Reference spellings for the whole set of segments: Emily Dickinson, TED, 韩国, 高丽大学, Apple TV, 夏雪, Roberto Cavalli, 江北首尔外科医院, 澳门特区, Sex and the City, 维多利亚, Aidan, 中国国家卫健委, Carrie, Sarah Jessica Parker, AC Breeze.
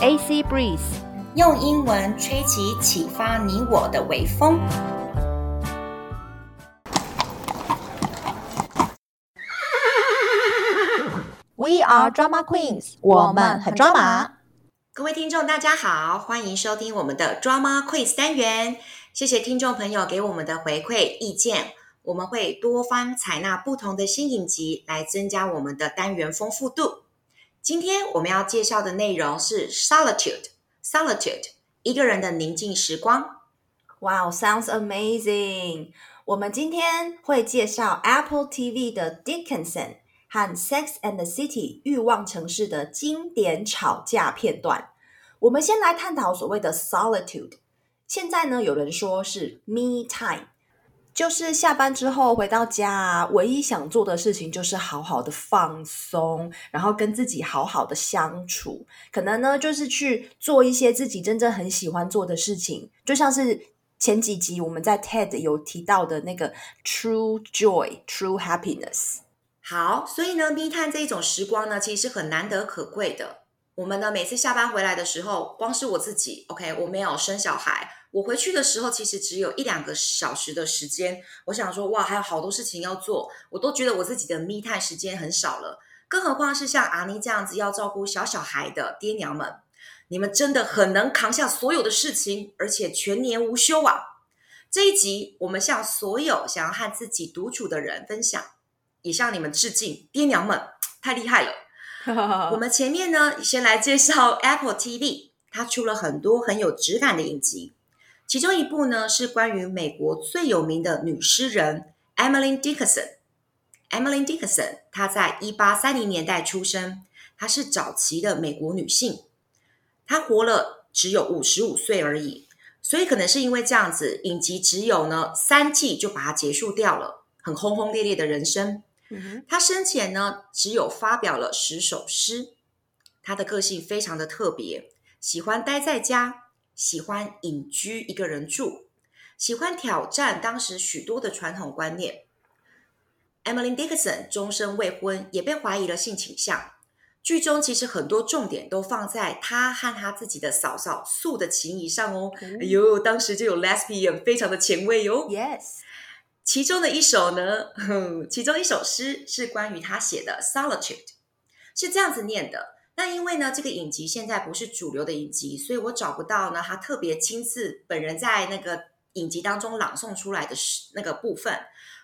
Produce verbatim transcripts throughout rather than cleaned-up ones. A C Breeze 用英文吹起启发你我的微风。We are drama queens， 我们很 drama。 各位听众大家好，欢迎收听我们的 drama quiz 单元，谢谢听众朋友给我们的回馈意见，我们会多方采纳不同的新影集来增加我们的单元丰富度。今天我们要介绍的内容是 solitude solitude 一个人的宁静时光。 Wow, sounds amazing。 我们今天会介绍 Apple T V 的 Dickinson 和 Sex and the City 欲望城市的经典吵架片段。我们先来探讨所谓的 solitude。 现在呢，有人说是 me time，就是下班之后回到家，唯一想做的事情就是好好的放松，然后跟自己好好的相处。可能呢，就是去做一些自己真正很喜欢做的事情，就像是前几集我们在 TED 有提到的那个 True Joy True Happiness。 好，所以呢 Me Time 这种时光呢，其实是很难得可贵的。我们呢，每次下班回来的时候，光是我自己 OK， 我没有生小孩，我回去的时候其实只有一两个小时的时间，我想说哇，还有好多事情要做，我都觉得我自己的 me time 时间很少了，更何况是像阿妮这样子要照顾小小孩的爹娘们，你们真的很能扛下所有的事情，而且全年无休啊。这一集我们向所有想要和自己独处的人分享，也向你们致敬，爹娘们太厉害了。我们前面呢，先来介绍 Apple T V， 它出了很多很有质感的影集，其中一部呢，是关于美国最有名的女诗人 Emily Dickinson。 Emily Dickinson 她在一八三零年代出生，她是早期的美国女性，她活了只有五十五岁而已，所以可能是因为这样子，影集只有呢三季就把它结束掉了，很轰轰烈烈的人生。她生前呢只有发表了十首诗。她的个性非常的特别，喜欢待在家，喜欢隐居一个人住，喜欢挑战当时许多的传统观念。 Emily Dickinson 终身未婚，也被怀疑了性倾向。剧中其实很多重点都放在她和她自己的嫂嫂素的情谊上哦、嗯、哎呦，当时就有 lesbian， 非常的前卫哟、哦、Yes。 其中的一首呢，其中一首诗是关于她写的 solitude， 是这样子念的。那因为呢，这个影集现在不是主流的影集，所以我找不到呢他特别亲自本人在那个影集当中朗诵出来的那个部分，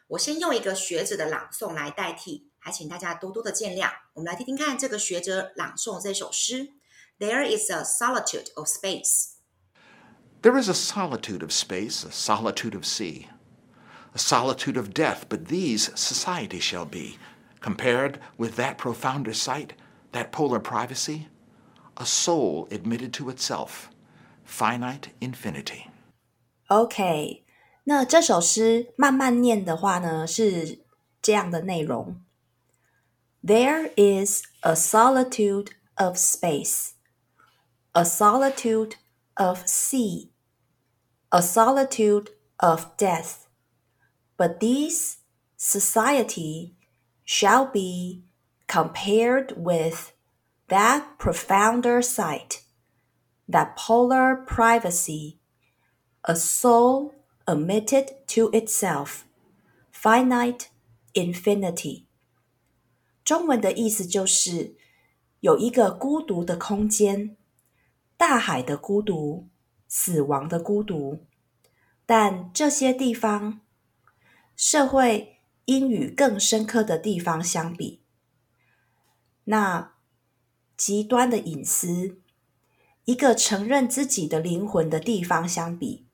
我先用一个学者的朗诵来代替，还请大家多多的见谅。我们来听听看这个学者朗诵这首诗。 There is a solitude of space. There is a solitude of space, a solitude of sea, a solitude of death, but these society shall be compared with that profounder sight, that polar privacy, a soul admitted to itself, finite infinity. OK， 那这首诗慢慢念的话呢，是这样的内容。There is a solitude of space, a solitude of sea, a solitude of death, but these society shall be compared with that profounder sight, that polar privacy, a soul admitted to itself, finite infinity. 中文的意思就是有一个孤独的空间，大海的孤独，死亡的孤独，但这些地方，社会应与更深刻的地方相比，那极端的隐私，一个承认自己的灵魂的地方相比，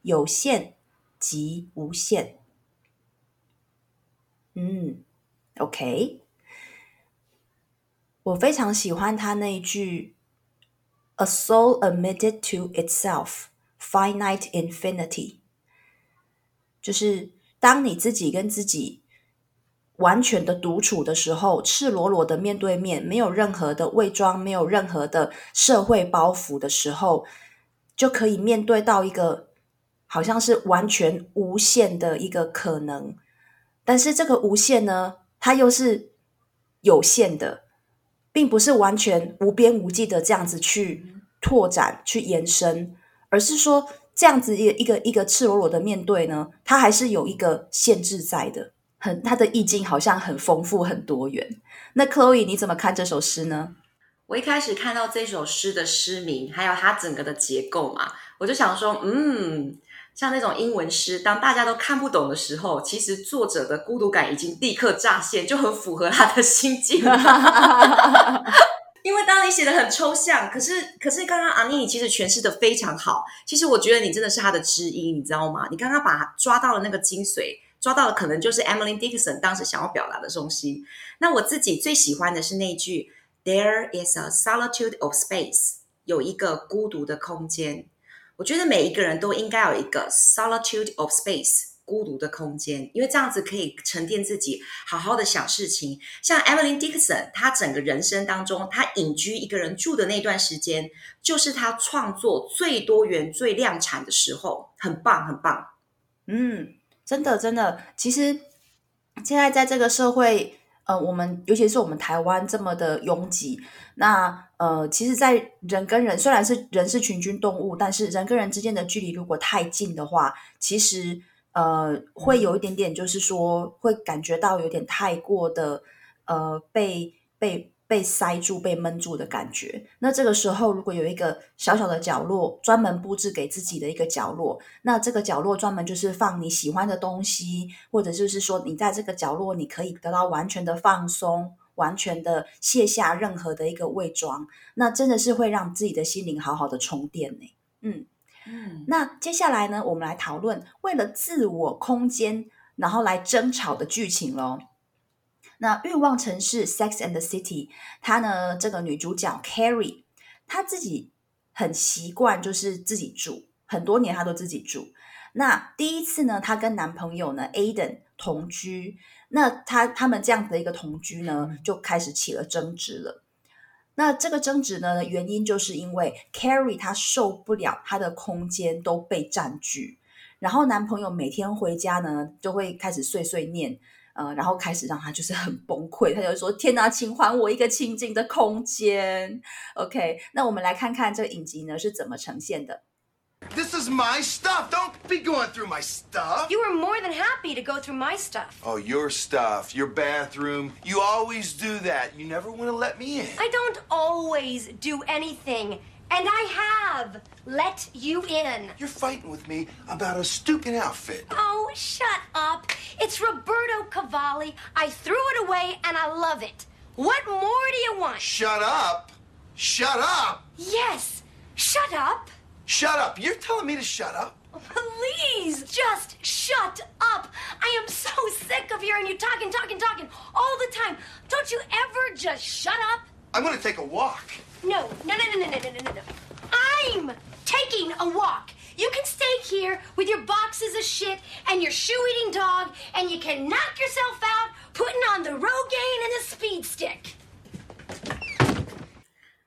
有限及无限。嗯 ，OK， 我非常喜欢他那一句 "A soul admitted to itself, finite infinity"， 就是当你自己跟自己完全的独处的时候，赤裸裸的面对面，没有任何的伪装，没有任何的社会包袱的时候，就可以面对到一个好像是完全无限的一个可能，但是这个无限呢，它又是有限的，并不是完全无边无际的这样子去拓展去延伸，而是说这样子一个一个一个赤裸裸的面对呢，它还是有一个限制在的，很它的意境好像很丰富很多元。那 Chloe 你怎么看这首诗呢？我一开始看到这首诗的诗名还有它整个的结构嘛，我就想说嗯，像那种英文诗当大家都看不懂的时候，其实作者的孤独感已经立刻乍现，就很符合他的心境了。因为当你写得很抽象，可是可是刚刚阿妮其实诠释得非常好，其实我觉得你真的是他的知音，你知道吗？你刚刚把抓到了那个精髓，抓到了可能就是 Emily Dickinson 当时想要表达的东西。那我自己最喜欢的是那一句There is a solitude of space， 有一个孤独的空间。我觉得每一个人都应该有一个 solitude of space， 孤独的空间，因为这样子可以沉淀自己，好好的想事情。像 Emily Dickinson， 她整个人生当中，她隐居一个人住的那段时间，就是她创作最多元、最量产的时候，很棒，很棒。嗯，真的，真的，其实现在在这个社会。呃，我们尤其是我们台湾这么的拥挤，那呃，其实在人跟人，虽然是人是群居动物，但是人跟人之间的距离如果太近的话，其实呃会有一点点，就是说会感觉到有点太过的呃被被被塞住、被闷住的感觉。那这个时候，如果有一个小小的角落，专门布置给自己的一个角落，那这个角落专门就是放你喜欢的东西，或者就是说你在这个角落你可以得到完全的放松，完全的卸下任何的一个伪装，那真的是会让自己的心灵好好的充电呢。嗯嗯，那接下来呢，我们来讨论为了自我空间然后来争吵的剧情咯。那欲望城市 Sex and the City， 她呢这个女主角 Carrie， 她自己很习惯就是自己住，很多年她都自己住。那第一次呢，她跟男朋友呢 Aidan 同居，那她他们这样的一个同居呢，就开始起了争执了。那这个争执呢，原因就是因为 Carrie 她受不了她的空间都被占据，然后男朋友每天回家呢就会开始碎碎念。呃，然后开始让他就是很崩溃，他就说天哪，请还我一个清静的空间。 OK， 那我们来看看这个影集呢是怎么呈现的。 This is my stuff, don't be going through my stuff. You were more than happy to go through my stuff. Oh, your stuff, your bathroom, you always do that. You never want to let me in. I don't always do anything, and I have let you in. You're fighting with me about a stupid outfit. Oh, shut up. It's Roberto Cavalli. I threw it away and I love it. What more do you want? Shut up. Shut up. Yes. Shut up. Shut up. You're telling me to shut up? Please, just shut up. I am so sick of hearing you talking, talking, talking all the time. Don't you ever just shut up? I'm going to take a walk. No, no, no, no, no, no, no, no. I'm taking a walk. You can stay here with your boxes of shit and your shoe-eating dog, and you can knock yourself out putting on the Rogaine and the speed stick.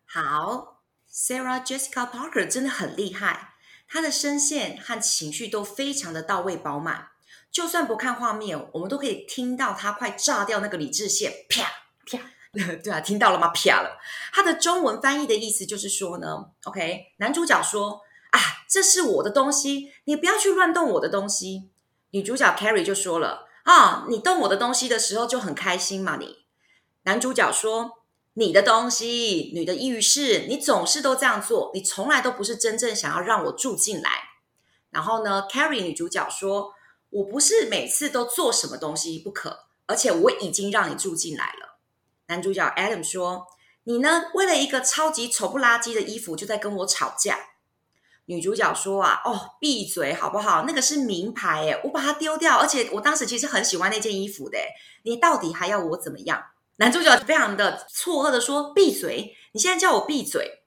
好， Sarah Jessica Parker 真的很厉害，她的声线和情绪都非常的到位饱满，就算不看画面，我们都可以听到她快炸掉那个理智线，啪啪。对啊，听到了吗？啪了。他的中文翻译的意思就是说呢 ，OK， 男主角说啊，这是我的东西，你不要去乱动我的东西。女主角 Carrie 就说了啊，你动我的东西的时候就很开心嘛你。男主角说，你的东西，你的意欲是，你总是都这样做，你从来都不是真正想要让我住进来。然后呢 ，Carrie 女主角说，我不是每次都做什么东西不可，而且我已经让你住进来了。男主角 Adam 说，你呢为了一个超级丑不拉几的衣服就在跟我吵架。女主角说啊，哦闭嘴好不好，那个是名牌耶，我把它丢掉，而且我当时其实很喜欢那件衣服的耶，你到底还要我怎么样？男主角非常的错愕的说，闭嘴，你现在叫我闭嘴。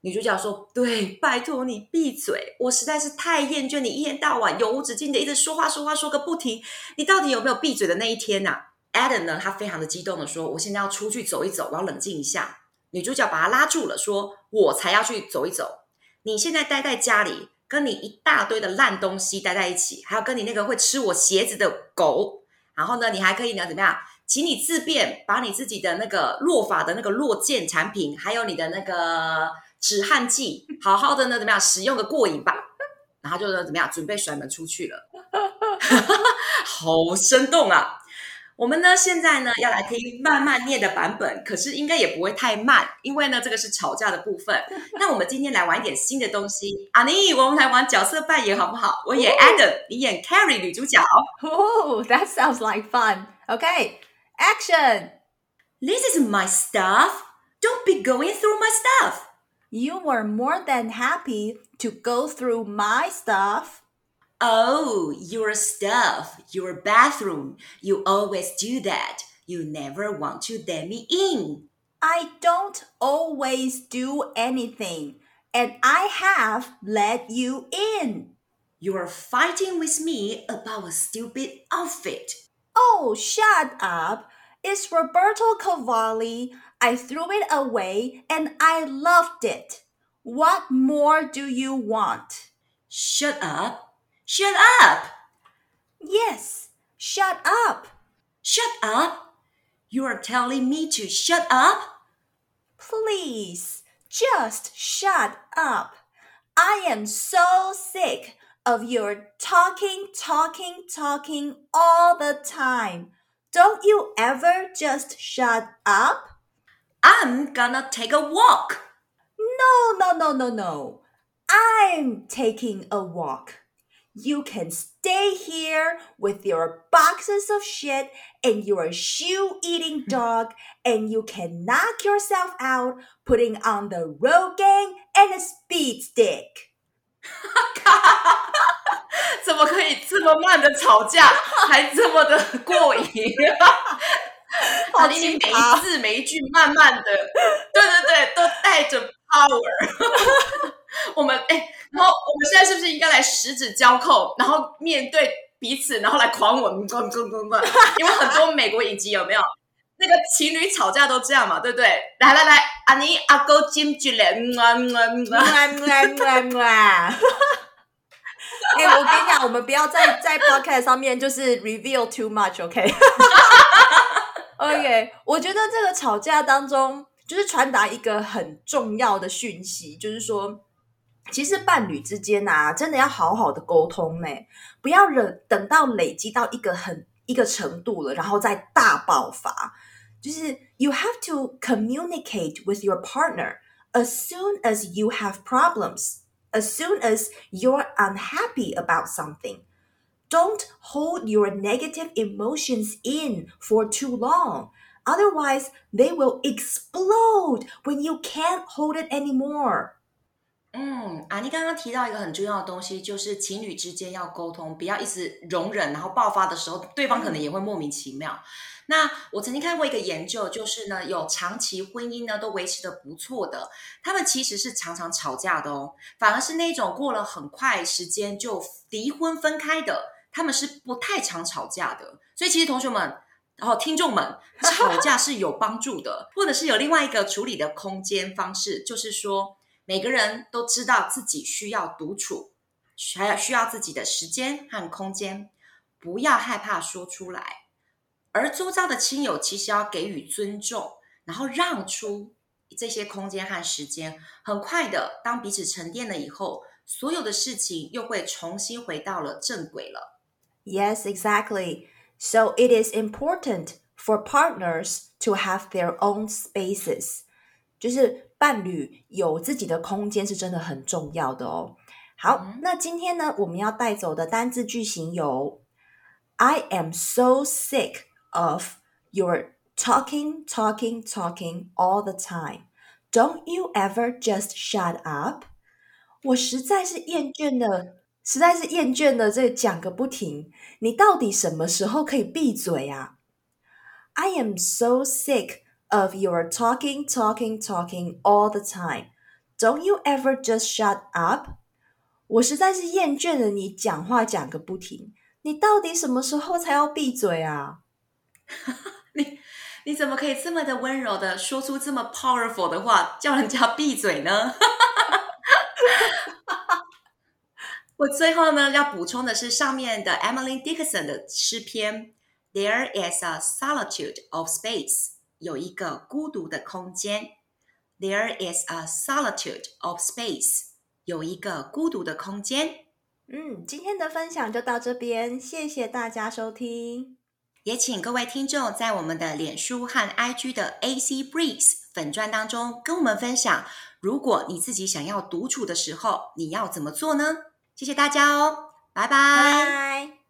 女主角说，对，拜托你闭嘴，我实在是太厌倦你一天到晚永无止境的一直说话说话说个不停，你到底有没有闭嘴的那一天啊？Adam 呢，他非常的激动的说，我现在要出去走一走，我要冷静一下。女主角把他拉住了，说我才要去走一走，你现在待在家里跟你一大堆的烂东西待在一起，还有跟你那个会吃我鞋子的狗，然后呢你还可以呢怎么样请你自便把你自己的那个落法的那个落件产品还有你的那个止汗剂好好的呢怎么样使用个过瘾吧。然后就怎么样准备甩门出去了。好生动啊。我们呢现在呢要来听慢慢念的版本，可是应该也不会太慢，因为呢这个是吵架的部分。那我们今天来玩一点新的东西，阿妮，我们来玩角色扮演好不好？我演 Aidan， 你演 Carrie 女主角。Oh, that sounds like fun. Okay, action. This is my stuff. Don't be going through my stuff. You were more than happy to go through my stuff.Oh, your stuff, your bathroom. You always do that. You never want to let me in. I don't always do anything, and I have let you in. You are fighting with me about a stupid outfit. Oh, shut up. It's Roberto Cavalli. I threw it away, and I loved it. What more do you want? Shut up.Shut up! Yes, shut up! Shut up! You are telling me to shut up? Please, just shut up. I am so sick of your talking, talking, talking all the time. Don't you ever just shut up? I'm gonna take a walk. No, no, no, no, no. I'm taking a walk.You can stay here with your boxes of shit and your shoe-eating dog, and you can knock yourself out putting on the road gang and a speed stick. 怎么可以这么慢的吵架，还这么的过瘾？好奇葩！每一字每一句慢慢的，对对对，都带着 power 。我们哎。欸然后我们现在是不是应该来十指交扣，然后面对彼此，然后来狂吻，因为很多美国影集有没有那个情侣吵架都这样嘛，对不对？来来来，阿尼阿哥金句嘞，哇哇哇哇哇！哎，我跟你讲，我们不要在在 podcast 上面就是 reveal too much，OK？OK，、okay? okay, 我觉得这个吵架当中，就是传达一个很重要的讯息，就是说。其实伴侣之间啊，真的要好好的沟通呢，不要等到累积到一个很一个程度了，然后再大爆发。就是 you have to communicate with your partner as soon as you have problems, as soon as you're unhappy about something. Don't hold your negative emotions in for too long. Otherwise, they will explode when you can't hold it anymore.嗯，阿妮刚刚提到一个很重要的东西，就是情侣之间要沟通，不要一直容忍，然后爆发的时候，对方可能也会莫名其妙。嗯、那我曾经看过一个研究，就是呢，有长期婚姻呢都维持得不错的，他们其实是常常吵架的哦，反而是那种过了很快时间就离婚分开的，他们是不太常吵架的。所以其实同学们。然后听众们，吵架是有帮助的，或者是有另外一个处理的空间方式，就是说。每个人都知道自己需要独处，还需要自己的时间和空间，不要害怕说出来。而周遭的亲友其实要给予尊重，然后让出这些空间和时间。很快的，当彼此沉淀了以后，所有的事情又会重新回到了正轨了。Yes, exactly. So it is important for partners to have their own spaces. 就是伴侣有自己的空间是真的很重要的哦。好，那今天呢，我们要带走的单字句型有 I am so sick of your talking, talking, talking all the time. Don't you ever just shut up? 我实在是厌倦了，实在是厌倦了这讲个不停，你到底什么时候可以闭嘴啊？ I am so sick.Of your talking, talking, talking all the time. Don't you ever just shut up? 我实在是厌倦了你讲话讲个不停，你到底什么时候才要闭嘴啊？你你怎么可以这么的温柔的说出这么 powerful 的话，叫人家闭嘴呢？我最后呢要补充的是上面的 Emily Dickinson 的诗篇。There is a solitude of space. 有一个孤独的空间。There is a solitude of space. 有一个孤独的空间。嗯，今天的分享就到这边，谢谢大家收听。也请各位听众在我们的脸书和 I G 的 A C Breeze 粉专当中跟我们分享，如果你自己想要独处的时候，你要怎么做呢？谢谢大家哦，拜拜。Bye.